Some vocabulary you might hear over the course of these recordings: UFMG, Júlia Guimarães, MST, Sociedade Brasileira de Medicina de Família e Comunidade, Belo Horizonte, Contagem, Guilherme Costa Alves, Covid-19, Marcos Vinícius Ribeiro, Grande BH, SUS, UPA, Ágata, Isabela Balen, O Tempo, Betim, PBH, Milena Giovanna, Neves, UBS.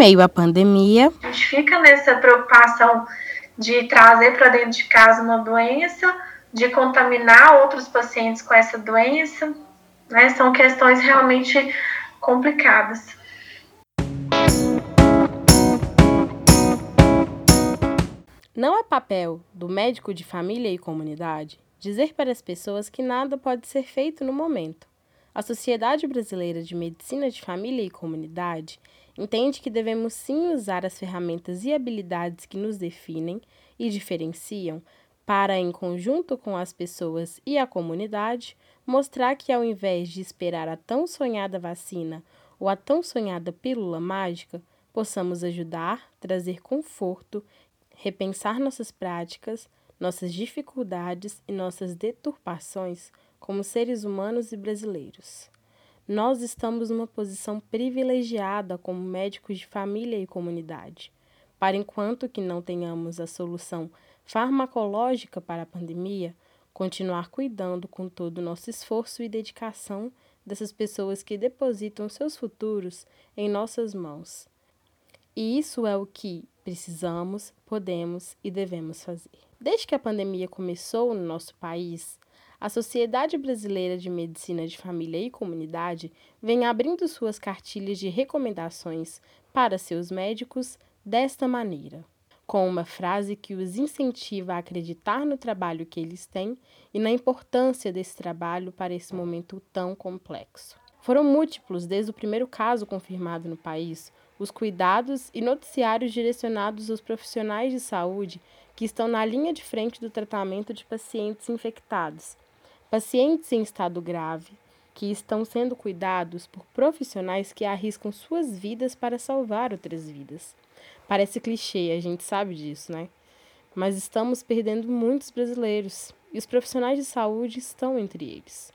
meio à pandemia. A gente fica nessa preocupação de trazer para dentro de casa uma doença, de contaminar outros pacientes com essa doença, né? São questões realmente complicadas. Não é papel do médico de família e comunidade dizer para as pessoas que nada pode ser feito no momento. A Sociedade Brasileira de Medicina de Família e Comunidade entende que devemos sim usar as ferramentas e habilidades que nos definem e diferenciam para, em conjunto com as pessoas e a comunidade, mostrar que ao invés de esperar a tão sonhada vacina ou a tão sonhada pílula mágica, possamos ajudar, trazer conforto, repensar nossas práticas, nossas dificuldades e nossas deturpações como seres humanos e brasileiros. Nós estamos numa posição privilegiada como médicos de família e comunidade. Para enquanto que não tenhamos a solução farmacológica para a pandemia, continuar cuidando com todo o nosso esforço e dedicação dessas pessoas que depositam seus futuros em nossas mãos. E isso é o que precisamos, podemos e devemos fazer. Desde que a pandemia começou no nosso país, a Sociedade Brasileira de Medicina de Família e Comunidade vem abrindo suas cartilhas de recomendações para seus médicos desta maneira, com uma frase que os incentiva a acreditar no trabalho que eles têm e na importância desse trabalho para esse momento tão complexo. Foram múltiplos, desde o primeiro caso confirmado no país, os cuidados e noticiários direcionados aos profissionais de saúde que estão na linha de frente do tratamento de pacientes infectados. Pacientes em estado grave, que estão sendo cuidados por profissionais que arriscam suas vidas para salvar outras vidas. Parece clichê, a gente sabe disso, né? Mas estamos perdendo muitos brasileiros, e os profissionais de saúde estão entre eles.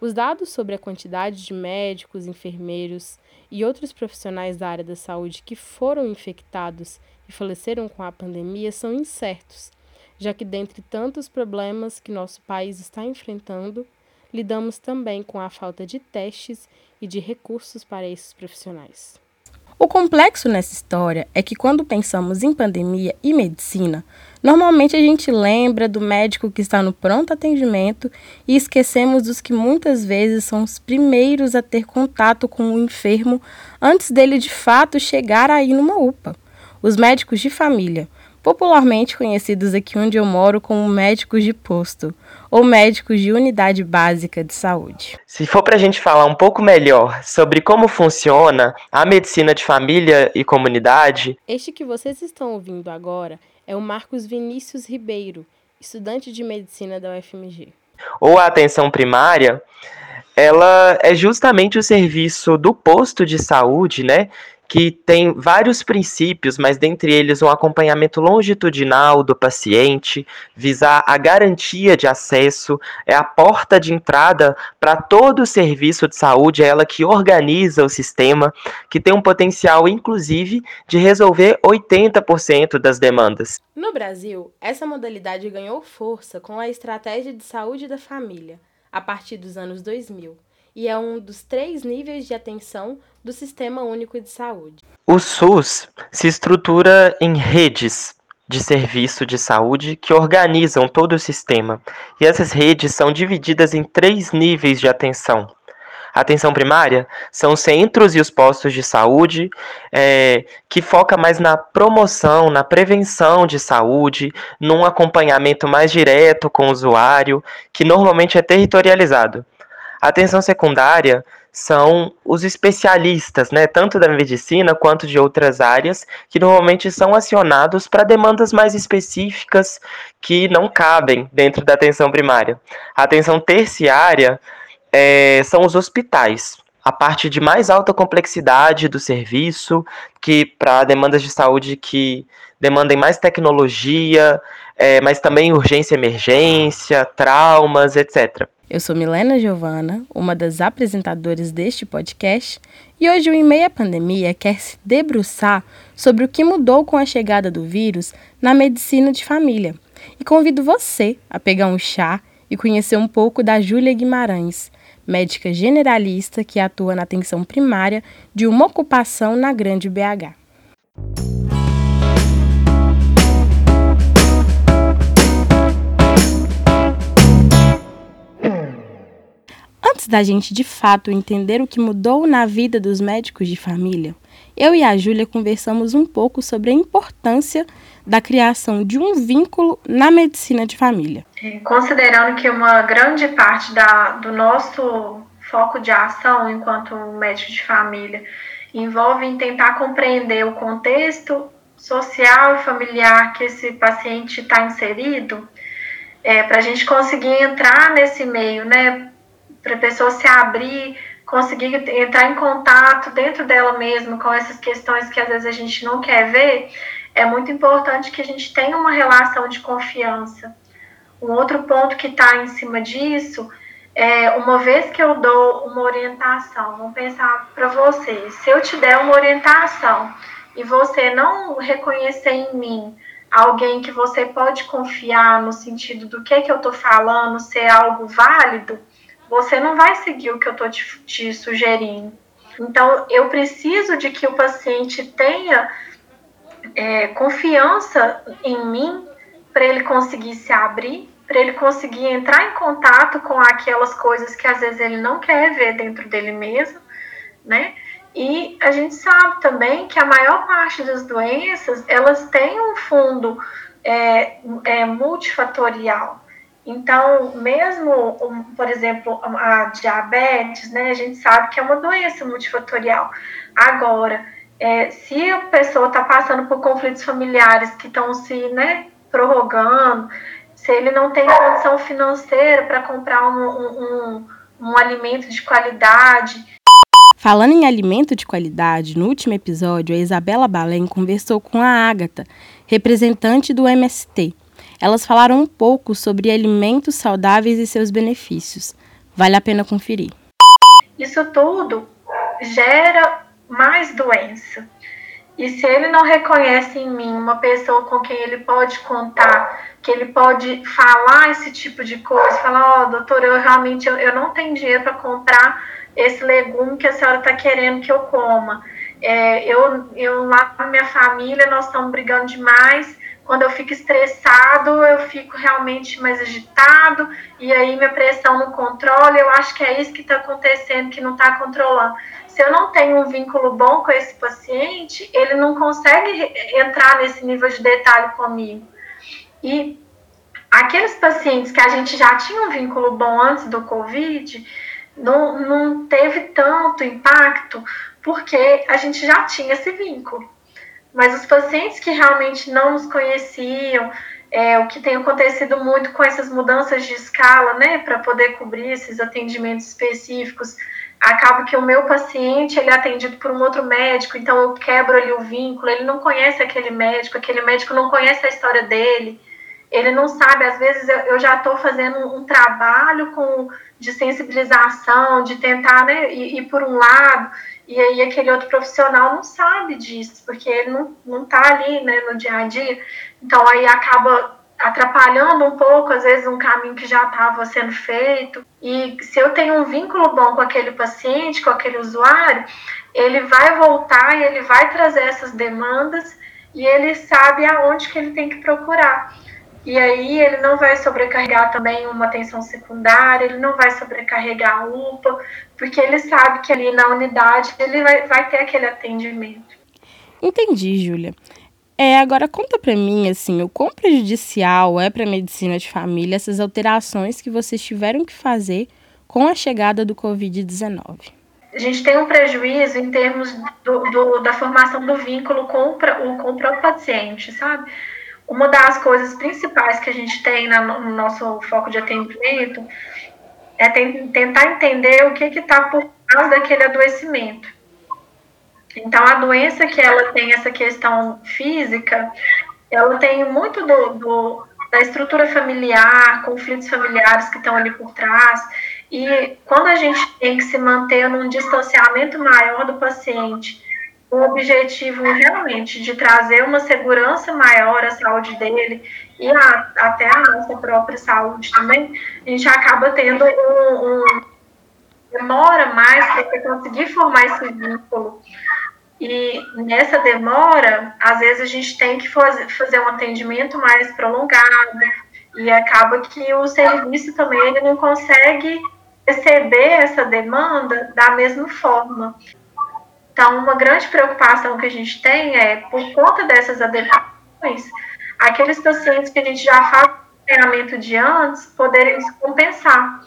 Os dados sobre a quantidade de médicos, enfermeiros e outros profissionais da área da saúde que foram infectados e faleceram com a pandemia são incertos, já que dentre tantos problemas que nosso país está enfrentando, lidamos também com a falta de testes e de recursos para esses profissionais. O complexo nessa história é que quando pensamos em pandemia e medicina, normalmente a gente lembra do médico que está no pronto atendimento e esquecemos dos que muitas vezes são os primeiros a ter contato com o enfermo antes dele de fato chegar aí numa UPA. Os médicos de família, popularmente conhecidos aqui onde eu moro como médicos de posto ou médicos de unidade básica de saúde. Se for para a gente falar um pouco melhor sobre como funciona a medicina de família e comunidade... Este que vocês estão ouvindo agora é o Marcos Vinícius Ribeiro, estudante de medicina da UFMG. Ou a atenção primária, ela é justamente o serviço do posto de saúde, né? Que tem vários princípios, mas dentre eles um acompanhamento longitudinal do paciente, visar a garantia de acesso, é a porta de entrada para todo o serviço de saúde, é ela que organiza o sistema, que tem um potencial, inclusive, de resolver 80% das demandas. No Brasil, essa modalidade ganhou força com a Estratégia de Saúde da Família, a partir dos anos 2000. E é um dos 3 níveis de atenção do Sistema Único de Saúde. O SUS se estrutura em redes de serviço de saúde que organizam todo o sistema. E essas redes são divididas em 3 níveis de atenção. A atenção primária são os centros e os postos de saúde, que foca mais na promoção, na prevenção de saúde, num acompanhamento mais direto com o usuário, que normalmente é territorializado. A atenção secundária são os especialistas, né, tanto da medicina quanto de outras áreas, que normalmente são acionados para demandas mais específicas que não cabem dentro da atenção primária. A atenção terciária são os hospitais, a parte de mais alta complexidade do serviço, que para demandas de saúde que demandem mais tecnologia, mas também urgência e emergência, traumas, etc. Eu sou Milena Giovanna, uma das apresentadoras deste podcast, e hoje o Em Meio à Pandemia quer se debruçar sobre o que mudou com a chegada do vírus na medicina de família. E convido você a pegar um chá e conhecer um pouco da Júlia Guimarães, médica generalista que atua na atenção primária de uma ocupação na Grande BH. da gente de fato entender o que mudou na vida dos médicos de família, eu e a Júlia conversamos um pouco sobre a importância da criação de um vínculo na medicina de família. Considerando que uma grande parte do nosso foco de ação enquanto médico de família envolve em tentar compreender o contexto social e familiar que esse paciente está inserido, para a gente conseguir entrar nesse meio, né, para a pessoa se abrir, conseguir entrar em contato dentro dela mesma com essas questões que às vezes a gente não quer ver, é muito importante que a gente tenha uma relação de confiança. Um outro ponto que está em cima disso é, uma vez que eu dou uma orientação, vamos pensar para você, se eu te der uma orientação e você não reconhecer em mim alguém que você pode confiar no sentido do que eu estou falando ser algo válido, você não vai seguir o que eu estou te sugerindo. Então, eu preciso de que o paciente tenha confiança em mim para ele conseguir se abrir, para ele conseguir entrar em contato com aquelas coisas que às vezes ele não quer ver dentro dele mesmo, né? E a gente sabe também que a maior parte das doenças, elas têm um fundo multifatorial. Então, mesmo, por exemplo, a diabetes, né, a gente sabe que é uma doença multifatorial. Agora, se a pessoa está passando por conflitos familiares que estão se, né, prorrogando, se ele não tem condição financeira para comprar um alimento de qualidade... Falando em alimento de qualidade, no último episódio, a Isabela Balen conversou com a Ágata, representante do MST. Elas falaram um pouco sobre alimentos saudáveis e seus benefícios. Vale a pena conferir. Isso tudo gera mais doença. E se ele não reconhece em mim uma pessoa com quem ele pode contar, que ele pode falar esse tipo de coisa, falar, doutora, eu realmente eu não tenho dinheiro para comprar esse legume que a senhora está querendo que eu coma. Eu lá com a minha família, nós estamos brigando demais. Quando eu fico estressado, eu fico realmente mais agitado. E aí minha pressão não controla. Eu acho que é isso que está acontecendo, que não está controlando. Se eu não tenho um vínculo bom com esse paciente, ele não consegue entrar nesse nível de detalhe comigo. E aqueles pacientes que a gente já tinha um vínculo bom antes do COVID... Não teve tanto impacto porque a gente já tinha esse vínculo. Mas os pacientes que realmente não nos conheciam, o que tem acontecido muito com essas mudanças de escala, né, para poder cobrir esses atendimentos específicos, acaba que o meu paciente ele é atendido por um outro médico, então eu quebro ali o vínculo, ele não conhece aquele médico não conhece a história dele. Ele não sabe, às vezes eu já estou fazendo um trabalho de sensibilização, de tentar, né, ir por um lado, e aí aquele outro profissional não sabe disso, porque ele não está ali, né, no dia a dia. Então aí acaba atrapalhando um pouco, às vezes, um caminho que já estava sendo feito. E se eu tenho um vínculo bom com aquele paciente, com aquele usuário, ele vai voltar e ele vai trazer essas demandas e ele sabe aonde que ele tem que procurar. E aí ele não vai sobrecarregar também uma atenção secundária, ele não vai sobrecarregar a UPA, porque ele sabe que ali na unidade ele vai ter aquele atendimento. Entendi, Júlia. Agora conta pra mim, assim, o quão prejudicial é pra medicina de família essas alterações que vocês tiveram que fazer com a chegada do Covid-19? A gente tem um prejuízo em termos da formação do vínculo com o próprio paciente, sabe? Uma das coisas principais que a gente tem no nosso foco de atendimento é tentar entender o que está por trás daquele adoecimento. Então, a doença que ela tem essa questão física, ela tem muito da estrutura familiar, conflitos familiares que estão ali por trás. E quando a gente tem que se manter num distanciamento maior do paciente, o objetivo realmente de trazer uma segurança maior à saúde dele e até à nossa própria saúde também, a gente acaba tendo demora mais para você conseguir formar esse vínculo. E nessa demora, às vezes a gente tem que fazer um atendimento mais prolongado e acaba que o serviço também ele não consegue receber essa demanda da mesma forma. Então, uma grande preocupação que a gente tem é, por conta dessas adequações, aqueles pacientes que a gente já faz o treinamento de antes, poderem se compensar.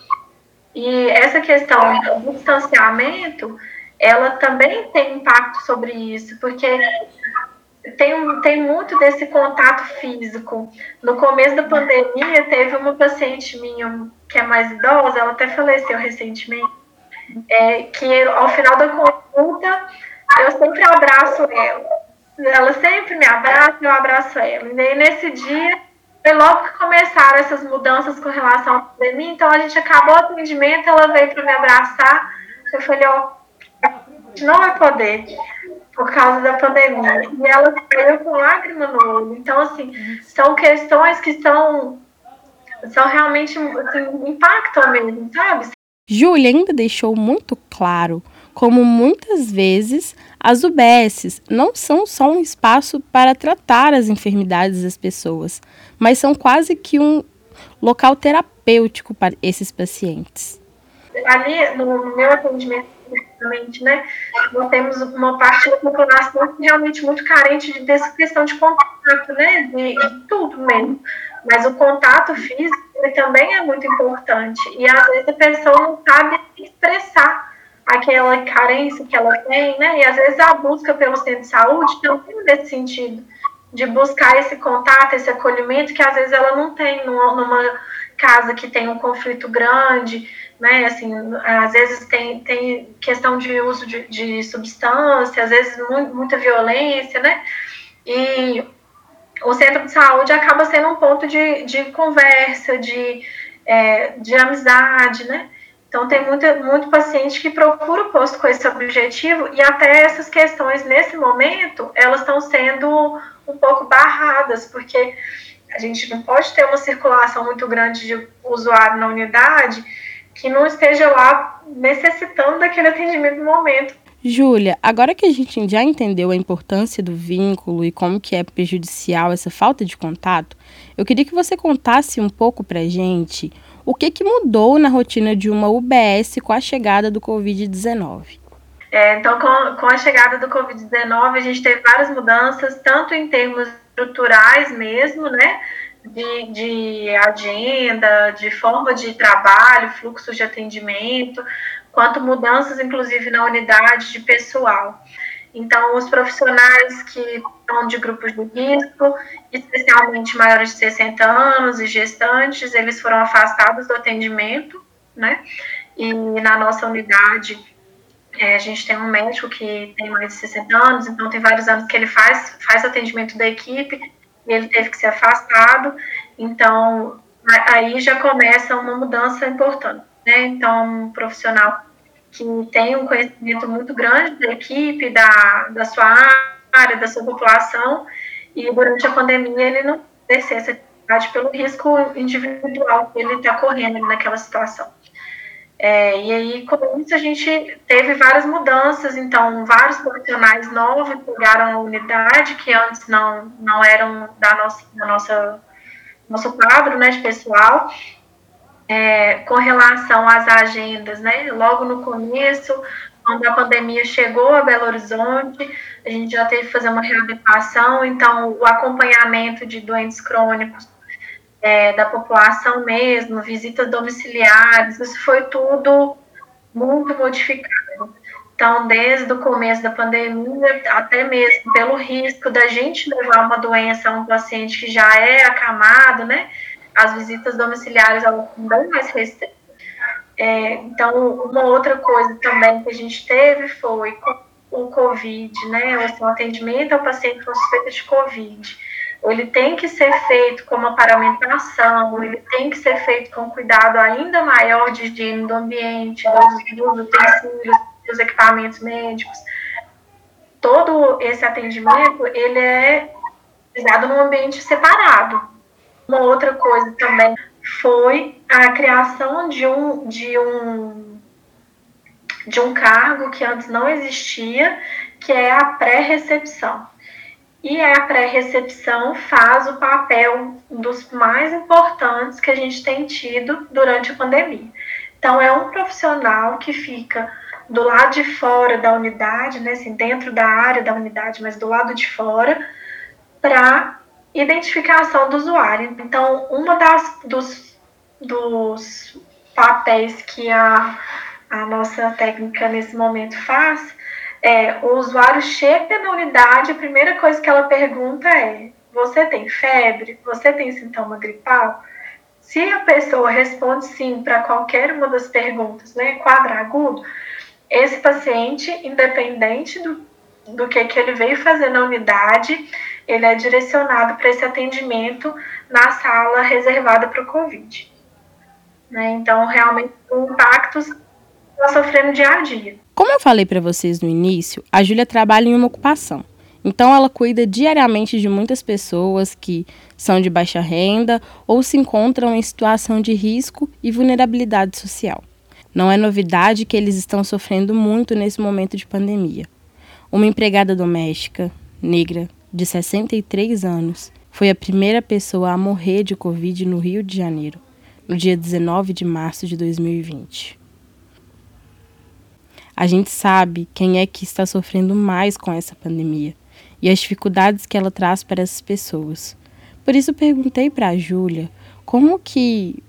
E essa questão do distanciamento, ela também tem impacto sobre isso, porque tem muito desse contato físico. No começo da pandemia, teve uma paciente minha, que é mais idosa, ela até faleceu recentemente, que ao final da consulta, eu sempre abraço ela. Ela sempre me abraça, eu abraço ela. E nesse dia, foi logo que começaram essas mudanças com relação à pandemia, então a gente acabou o atendimento, ela veio para me abraçar, eu falei, a gente não vai poder, por causa da pandemia. E ela saiu com lágrima no olho. Então, assim, são questões que são realmente, assim, impactam mesmo, sabe? Júlia ainda deixou muito claro como muitas vezes as UBSs não são só um espaço para tratar as enfermidades das pessoas, mas são quase que um local terapêutico para esses pacientes. Ali, no meu atendimento, né, nós temos uma parte da população realmente muito carente dessa questão de contato, né, de tudo mesmo. Mas o contato físico também é muito importante. E às vezes a pessoa não sabe expressar aquela carência que ela tem, né? E às vezes a busca pelo centro de saúde também nesse sentido, de buscar esse contato, esse acolhimento, que às vezes ela não tem numa casa que tem um conflito grande, né? Assim, às vezes tem questão de uso de substância, às vezes muita violência, né? E o centro de saúde acaba sendo um ponto de conversa, de amizade, né? Então, tem muito paciente que procura o posto com esse objetivo, e até essas questões, nesse momento, elas estão sendo um pouco barradas, porque a gente não pode ter uma circulação muito grande de usuário na unidade que não esteja lá necessitando daquele atendimento no momento. Júlia, agora que a gente já entendeu a importância do vínculo e como que é prejudicial essa falta de contato, eu queria que você contasse um pouco pra gente o que mudou na rotina de uma UBS com a chegada do Covid-19. Então, com a chegada do Covid-19, a gente teve várias mudanças, tanto em termos estruturais mesmo, né, de agenda, de forma de trabalho, fluxo de atendimento, quanto mudanças, inclusive, na unidade de pessoal. Então, os profissionais que são de grupos de risco, especialmente maiores de 60 anos e gestantes, eles foram afastados do atendimento, né? E na nossa unidade, a gente tem um médico que tem mais de 60 anos, então tem vários anos que ele faz atendimento da equipe, e ele teve que ser afastado. Então, aí já começa uma mudança importante, né? Então, um profissional que tem um conhecimento muito grande da equipe, da sua área, da sua população, e durante a pandemia ele não exerce essa atividade pelo risco individual que ele está correndo naquela situação. E aí, com isso, a gente teve várias mudanças, então, vários profissionais novos pegaram a unidade, que antes não eram nosso quadro, né, de pessoal. Com relação às agendas, né? Logo no começo, quando a pandemia chegou a Belo Horizonte, a gente já teve que fazer uma readequação, então o acompanhamento de doentes crônicos da população mesmo, visitas domiciliares, isso foi tudo muito modificado. Então, desde o começo da pandemia, até mesmo pelo risco da gente levar uma doença a um paciente que já é acamado, né? As visitas domiciliares elas são bem mais restritas. Então, uma outra coisa também que a gente teve foi o Covid, né? O atendimento ao paciente com suspeita de Covid. Ele tem que ser feito com uma paramentação, ele tem que ser feito com cuidado ainda maior de higiene do ambiente, dos utensílios, dos equipamentos médicos. Todo esse atendimento, ele é realizado num ambiente separado. Uma outra coisa também foi a criação de um cargo que antes não existia, que é a pré-recepção. E a pré-recepção faz o papel dos mais importantes que a gente tem tido durante a pandemia. Então, é um profissional que fica do lado de fora da unidade, né, assim, dentro da área da unidade, mas do lado de fora, para identificação do usuário. Então, uma dos papéis que a nossa técnica nesse momento faz é: o usuário chega na unidade, a primeira coisa que ela pergunta é: você tem febre? Você tem sintoma gripal? Se a pessoa responde sim para qualquer uma das perguntas, né, quadra agudo, esse paciente, independente do que ele veio fazer na unidade, ele é direcionado para esse atendimento na sala reservada para o COVID. Né? Então, realmente, o impacto está sofrendo dia a dia. Como eu falei para vocês no início, a Júlia trabalha em uma ocupação. Então, ela cuida diariamente de muitas pessoas que são de baixa renda ou se encontram em situação de risco e vulnerabilidade social. Não é novidade que eles estão sofrendo muito nesse momento de pandemia. Uma empregada doméstica, negra, de 63 anos, foi a primeira pessoa a morrer de Covid no Rio de Janeiro, no dia 19 de março de 2020. A gente sabe quem é que está sofrendo mais com essa pandemia e as dificuldades que ela traz para essas pessoas. Por isso, eu perguntei para a Júlia como que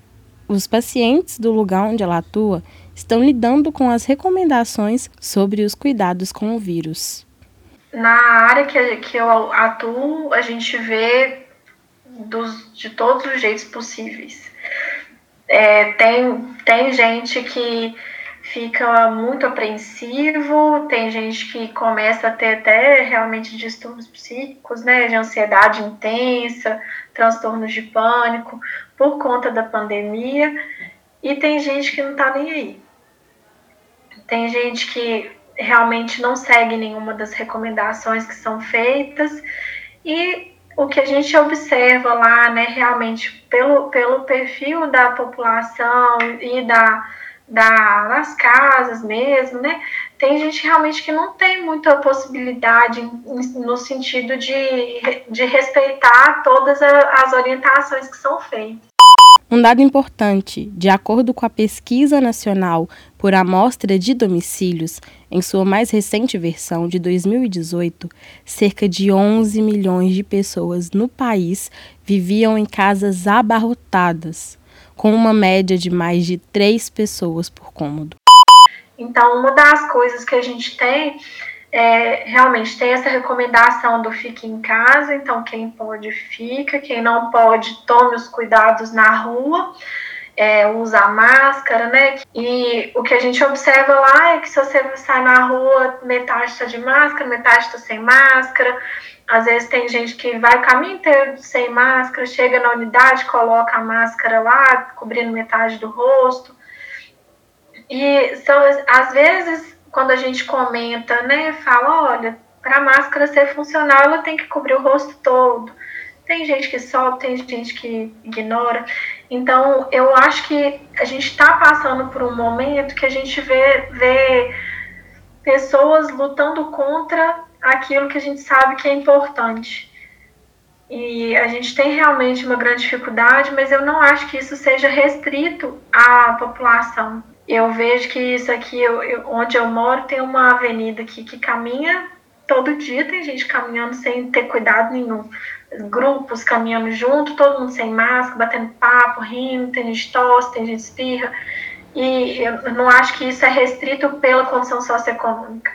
os pacientes do lugar onde ela atua estão lidando com as recomendações sobre os cuidados com o vírus. Na área que eu atuo, a gente vê de todos os jeitos possíveis. Tem gente que fica muito apreensivo, tem gente que começa a ter até realmente distúrbios psíquicos, né, de ansiedade intensa, transtornos de pânico, por conta da pandemia, e tem gente que não tá nem aí. Tem gente que realmente não segue nenhuma das recomendações que são feitas, e o que a gente observa lá, né, realmente, pelo perfil da população e nas casas mesmo, né? Tem gente realmente que não tem muita possibilidade no sentido de respeitar todas as orientações que são feitas. Um dado importante: de acordo com a Pesquisa Nacional por Amostra de Domicílios, em sua mais recente versão de 2018, cerca de 11 milhões de pessoas no país viviam em casas abarrotadas, com uma média de mais de 3 pessoas por cômodo. Então, uma das coisas que a gente tem, realmente tem essa recomendação do fique em casa, então quem pode fica, quem não pode tome os cuidados na rua, usa máscara, né? E o que a gente observa lá é que se você sai na rua, metade está de máscara, metade está sem máscara. Às vezes tem gente que vai o caminho inteiro sem máscara, chega na unidade, coloca a máscara lá, cobrindo metade do rosto. E às vezes, quando a gente comenta, né, fala: olha, para a máscara ser funcional, ela tem que cobrir o rosto todo. Tem gente que sobe, tem gente que ignora. Então, eu acho que a gente está passando por um momento que a gente vê pessoas lutando contra aquilo que a gente sabe que é importante. E a gente tem realmente uma grande dificuldade, mas eu não acho que isso seja restrito à população. Eu vejo que isso aqui, onde eu moro, tem uma avenida aqui que caminha todo dia, tem gente caminhando sem ter cuidado nenhum. Grupos caminhando junto, todo mundo sem máscara, batendo papo, rindo, tem gente tosse, tem gente espirra. E eu não acho que isso é restrito pela condição socioeconômica.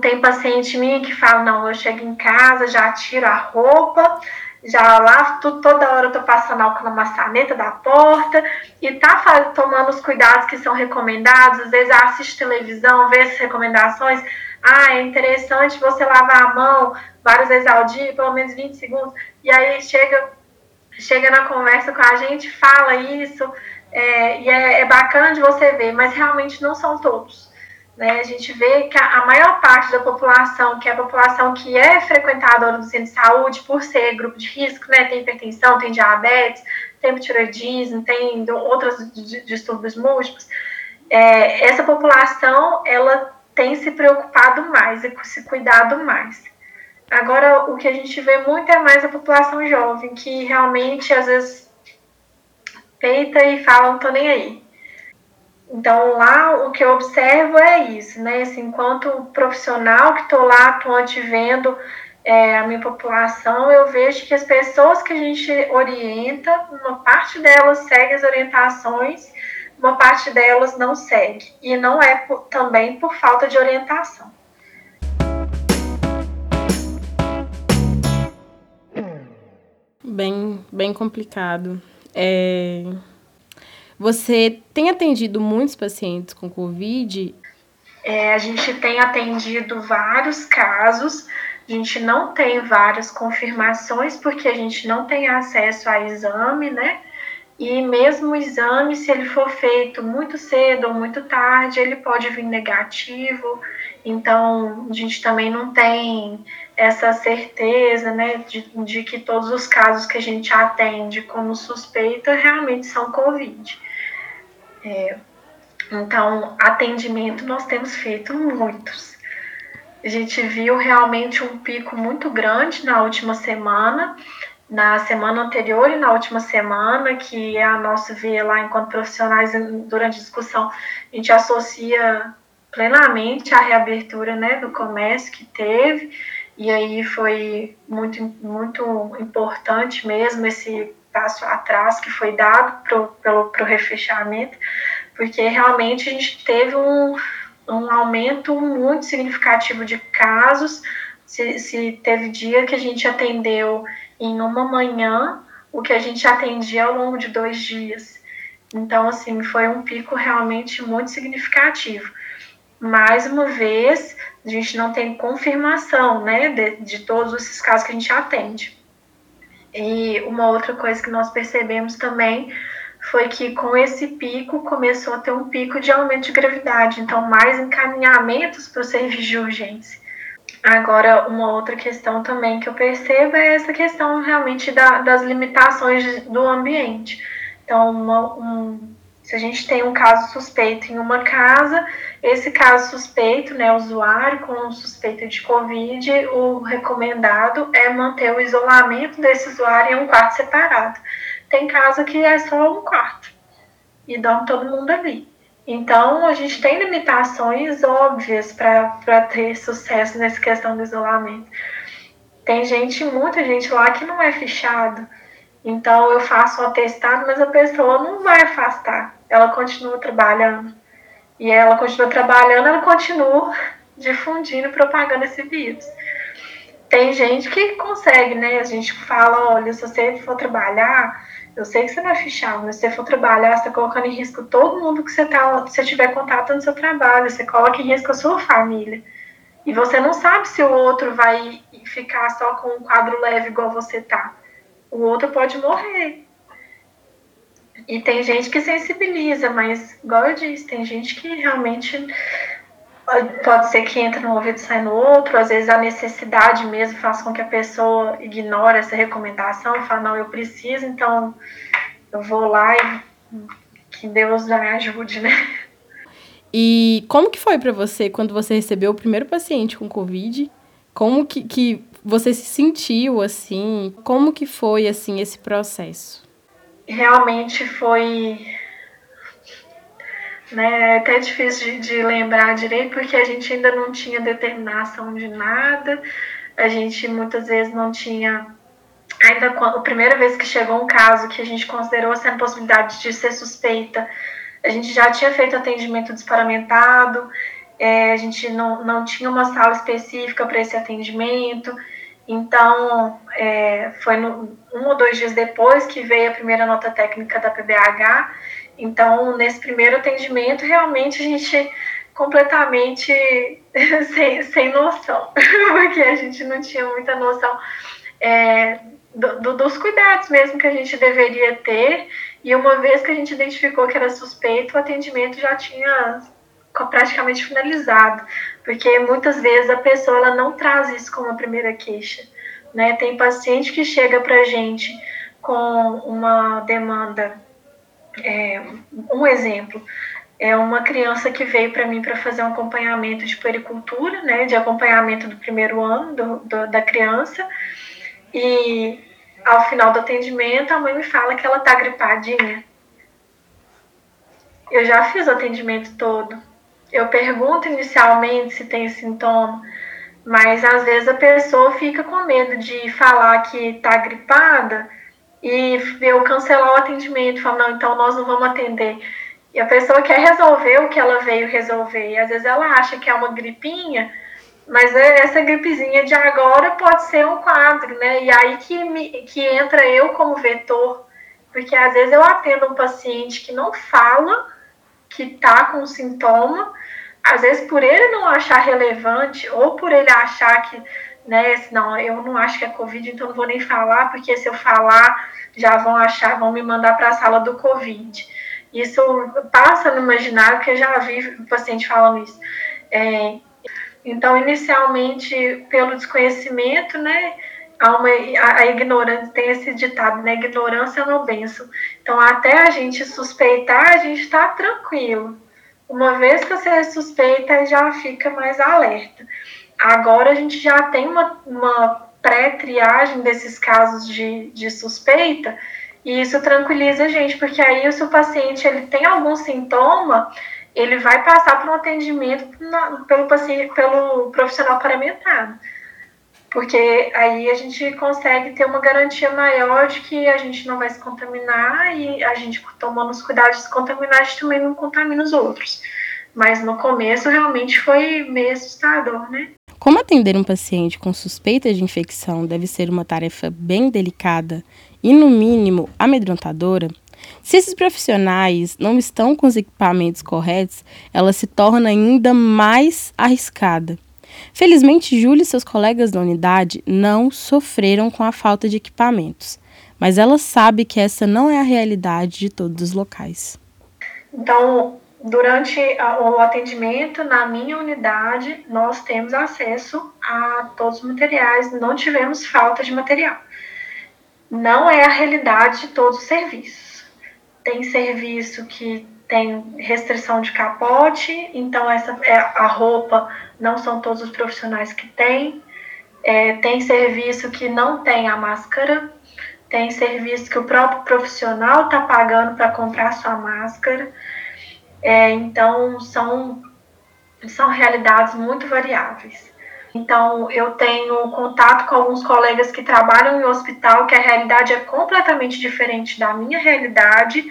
Tem paciente minha que fala: não, eu chego em casa, já tiro a roupa, já lavo tudo, toda hora eu tô passando álcool na maçaneta da porta, e tá tomando os cuidados que são recomendados. Às vezes assiste televisão, vê as recomendações. Ah, é interessante você lavar a mão várias vezes ao dia, pelo menos 20 segundos. E aí chega na conversa com a gente, fala isso, e é bacana de você ver, mas realmente não são todos. Né, a gente vê que a maior parte da população, que é a população que é frequentadora do centro de saúde, por ser grupo de risco, né, tem hipertensão, tem diabetes, tem hipotireoidismo, tem outros distúrbios múltiplos, essa população, ela tem se preocupado mais e se cuidado mais. Agora, o que a gente vê muito é mais a população jovem, que realmente, às vezes, peita e fala: não tô nem aí. Então, lá, o que eu observo é isso, né? Assim, enquanto profissional que estou lá atuante vendo a minha população, eu vejo que as pessoas que a gente orienta, uma parte delas segue as orientações, uma parte delas não segue. E não é também por falta de orientação. Bem complicado. Você tem atendido muitos pacientes com Covid? A gente tem atendido vários casos. A gente não tem várias confirmações, porque a gente não tem acesso a exame, né? E mesmo o exame, se ele for feito muito cedo ou muito tarde, ele pode vir negativo. Então, a gente também não tem essa certeza, né, de que todos os casos que a gente atende como suspeita realmente são Covid. Então, atendimento nós temos feito muitos. A gente viu realmente um pico muito grande na última semana, na semana anterior e na última semana, que a nosso ver lá enquanto profissionais durante a discussão, a gente associa plenamente a reabertura, né, do comércio que teve, e aí foi muito importante mesmo esse passo atrás que foi dado pro refechamento, porque realmente a gente teve um aumento muito significativo de casos. Se teve dia que a gente atendeu em uma manhã o que a gente atendia ao longo de 2 dias. Então, assim, foi um pico realmente muito significativo. Mais uma vez, a gente não tem confirmação, né, de todos esses casos que a gente atende. E uma outra coisa que nós percebemos também foi que com esse pico começou a ter um pico de aumento de gravidade, então mais encaminhamentos para o serviço de urgência. Agora, uma outra questão também que eu percebo é essa questão realmente das limitações do ambiente. Então, se a gente tem um caso suspeito em uma casa, esse caso suspeito, né, usuário com suspeita de Covid, o recomendado é manter o isolamento desse usuário em um quarto separado. Tem casa que é só um quarto e dorme todo mundo ali. Então, a gente tem limitações óbvias para ter sucesso nessa questão do isolamento. Tem muita gente lá que não é fichado. Então, eu faço um atestado, mas a pessoa não vai afastar. Ela continua trabalhando. E ela continua trabalhando, ela continua difundindo, propagando esse vírus. Tem gente que consegue, né? A gente fala, olha, se você for trabalhar, eu sei que você não é fichado, mas se você for trabalhar, você está colocando em risco todo mundo que você tiver contato no seu trabalho. Você coloca em risco a sua família. E você não sabe se o outro vai ficar só com um quadro leve igual você tá. O outro pode morrer. E tem gente que sensibiliza, mas, igual eu disse, tem gente que realmente pode ser que entra num ouvido e sai no outro. Às vezes a necessidade mesmo faz com que a pessoa ignore essa recomendação, fala, não, eu preciso, então eu vou lá e que Deus me ajude, né? E como que foi para você quando você recebeu o primeiro paciente com Covid? Como que você se sentiu, assim? Como que foi, assim, esse processo? Realmente foi, né, é até difícil de lembrar direito, porque a gente ainda não tinha determinação de nada, a gente muitas vezes não tinha, ainda a primeira vez que chegou um caso que a gente considerou sendo possibilidade de ser suspeita, a gente já tinha feito atendimento desparmentado, a gente não tinha uma sala específica para esse atendimento. Então, foi 1 ou 2 dias depois que veio a primeira nota técnica da PBH. Então, nesse primeiro atendimento, realmente a gente completamente sem noção, porque a gente não tinha muita noção dos cuidados mesmo que a gente deveria ter. E uma vez que a gente identificou que era suspeito, o atendimento já tinha praticamente finalizado, porque muitas vezes a pessoa ela não traz isso como a primeira queixa, né? Tem paciente que chega para a gente com uma demanda, um exemplo, uma criança que veio para mim para fazer um acompanhamento de puericultura, né, de acompanhamento do primeiro ano da criança, e ao final do atendimento a mãe me fala que ela está gripadinha. Eu já fiz o atendimento todo. Eu pergunto inicialmente se tem sintoma, mas às vezes a pessoa fica com medo de falar que está gripada e eu cancelar o atendimento, falar, não, então nós não vamos atender. E a pessoa quer resolver o que ela veio resolver. E às vezes ela acha que é uma gripinha, mas essa gripezinha de agora pode ser um quadro, né? E aí que entra eu como vetor, porque às vezes eu atendo um paciente que não fala que tá com sintoma, às vezes por ele não achar relevante, ou por ele achar que, né, não, eu não acho que é Covid, então não vou nem falar, porque se eu falar, já vão achar, vão me mandar para a sala do Covid. Isso passa no imaginário, porque eu já vi paciente falando isso. Então, inicialmente, pelo desconhecimento, né, a ignorância, tem esse ditado, né, ignorância não benção. Então, até a gente suspeitar, a gente está tranquilo. Uma vez que você suspeita, já fica mais alerta. Agora, a gente já tem uma pré-triagem desses casos de suspeita, e isso tranquiliza a gente, porque aí se o paciente ele tem algum sintoma, ele vai passar por um atendimento pelo profissional paramentado. Porque aí a gente consegue ter uma garantia maior de que a gente não vai se contaminar e a gente tomando os cuidados de se contaminar, a gente também não contamina os outros. Mas no começo realmente foi meio assustador, né? Como atender um paciente com suspeita de infecção deve ser uma tarefa bem delicada e, no mínimo, amedrontadora, se esses profissionais não estão com os equipamentos corretos, ela se torna ainda mais arriscada. Felizmente, Júlia e seus colegas da unidade não sofreram com a falta de equipamentos, mas ela sabe que essa não é a realidade de todos os locais. Então, durante o atendimento na minha unidade, nós temos acesso a todos os materiais, não tivemos falta de material. Não é a realidade de todos os serviços. Tem serviço que tem restrição de capote, então essa é a roupa, não são todos os profissionais que têm. Tem serviço que não tem a máscara, tem serviço que o próprio profissional está pagando para comprar sua máscara. Então, são realidades muito variáveis. Então, eu tenho contato com alguns colegas que trabalham em hospital, que a realidade é completamente diferente da minha realidade.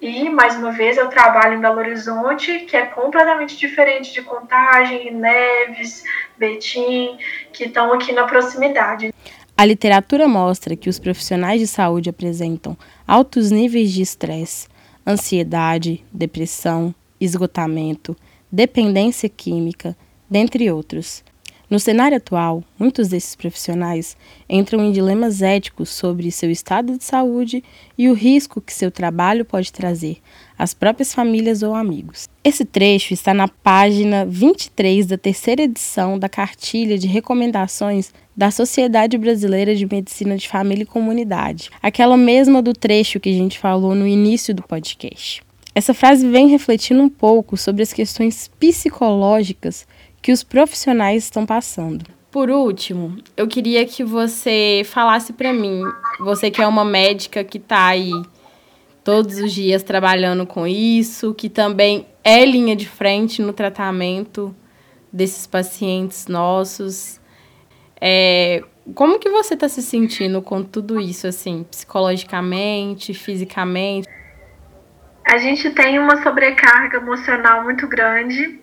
E, mais uma vez, eu trabalho em Belo Horizonte, que é completamente diferente de Contagem, Neves, Betim, que estão aqui na proximidade. A literatura mostra que os profissionais de saúde apresentam altos níveis de estresse, ansiedade, depressão, esgotamento, dependência química, dentre outros. No cenário atual, muitos desses profissionais entram em dilemas éticos sobre seu estado de saúde e o risco que seu trabalho pode trazer às próprias famílias ou amigos. Esse trecho está na página 23 da terceira edição da Cartilha de Recomendações da Sociedade Brasileira de Medicina de Família e Comunidade, aquela mesma do trecho que a gente falou no início do podcast. Essa frase vem refletindo um pouco sobre as questões psicológicas que os profissionais estão passando. Por último, eu queria que você falasse para mim, você que é uma médica que está aí todos os dias trabalhando com isso, que também é linha de frente no tratamento desses pacientes nossos, como que você está se sentindo com tudo isso, assim, psicologicamente, fisicamente? A gente tem uma sobrecarga emocional muito grande.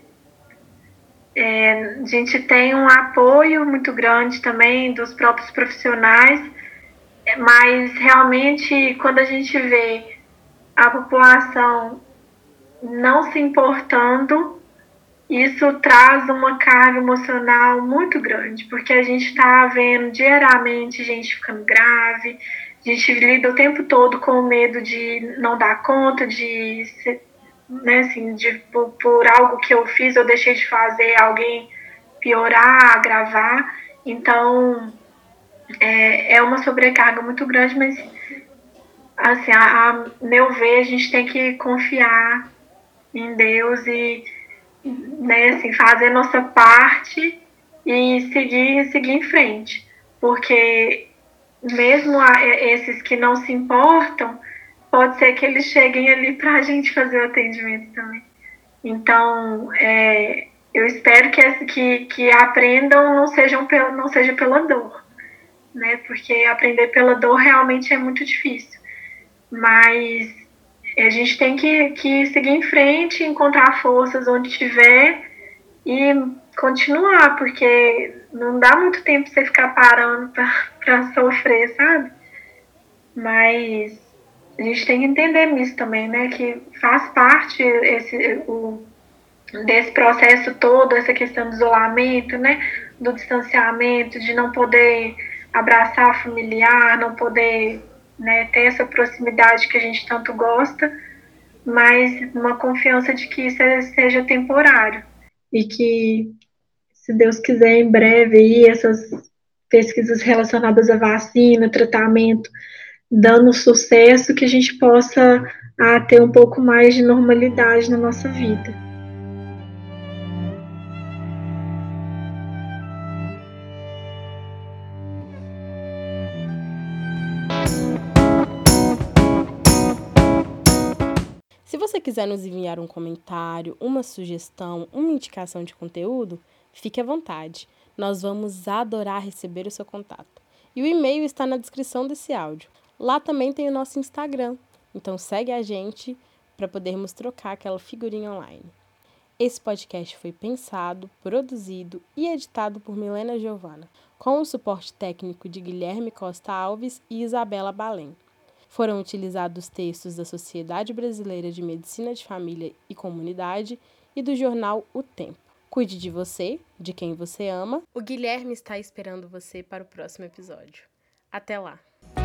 A gente tem um apoio muito grande também dos próprios profissionais, mas realmente quando a gente vê a população não se importando, isso traz uma carga emocional muito grande, porque a gente está vendo diariamente gente ficando grave, a gente lida o tempo todo com o medo de não dar conta, de ser, né, assim, por algo que eu fiz, eu deixei de fazer, alguém piorar, agravar. Então, é uma sobrecarga muito grande, mas, assim, a meu ver, a gente tem que confiar em Deus e, né, assim, fazer a nossa parte e seguir em frente. Porque mesmo esses que não se importam, pode ser que eles cheguem ali para a gente fazer o atendimento também. Então, eu espero que aprendam não seja pela dor, né? Porque aprender pela dor realmente é muito difícil. Mas a gente tem que seguir em frente, encontrar forças onde tiver e continuar, porque não dá muito tempo você ficar parando para sofrer, sabe? Mas a gente tem que entender isso também, né? Que faz parte desse processo todo, essa questão do isolamento, né? Do distanciamento, de não poder abraçar familiar, não poder, né, ter essa proximidade que a gente tanto gosta, mas uma confiança de que isso seja temporário e que, se Deus quiser, em breve aí, essas pesquisas relacionadas à vacina, tratamento, dando sucesso, que a gente possa ter um pouco mais de normalidade na nossa vida. Se você quiser nos enviar um comentário, uma sugestão, uma indicação de conteúdo, fique à vontade. Nós vamos adorar receber o seu contato. E o e-mail está na descrição desse áudio. Lá também tem o nosso Instagram, então segue a gente para podermos trocar aquela figurinha online. Esse podcast foi pensado, produzido e editado por Milena Giovanna, com o suporte técnico de Guilherme Costa Alves e Isabela Balen. Foram utilizados textos da Sociedade Brasileira de Medicina de Família e Comunidade e do jornal O Tempo. Cuide de você, de quem você ama. O Guilherme está esperando você para o próximo episódio. Até lá!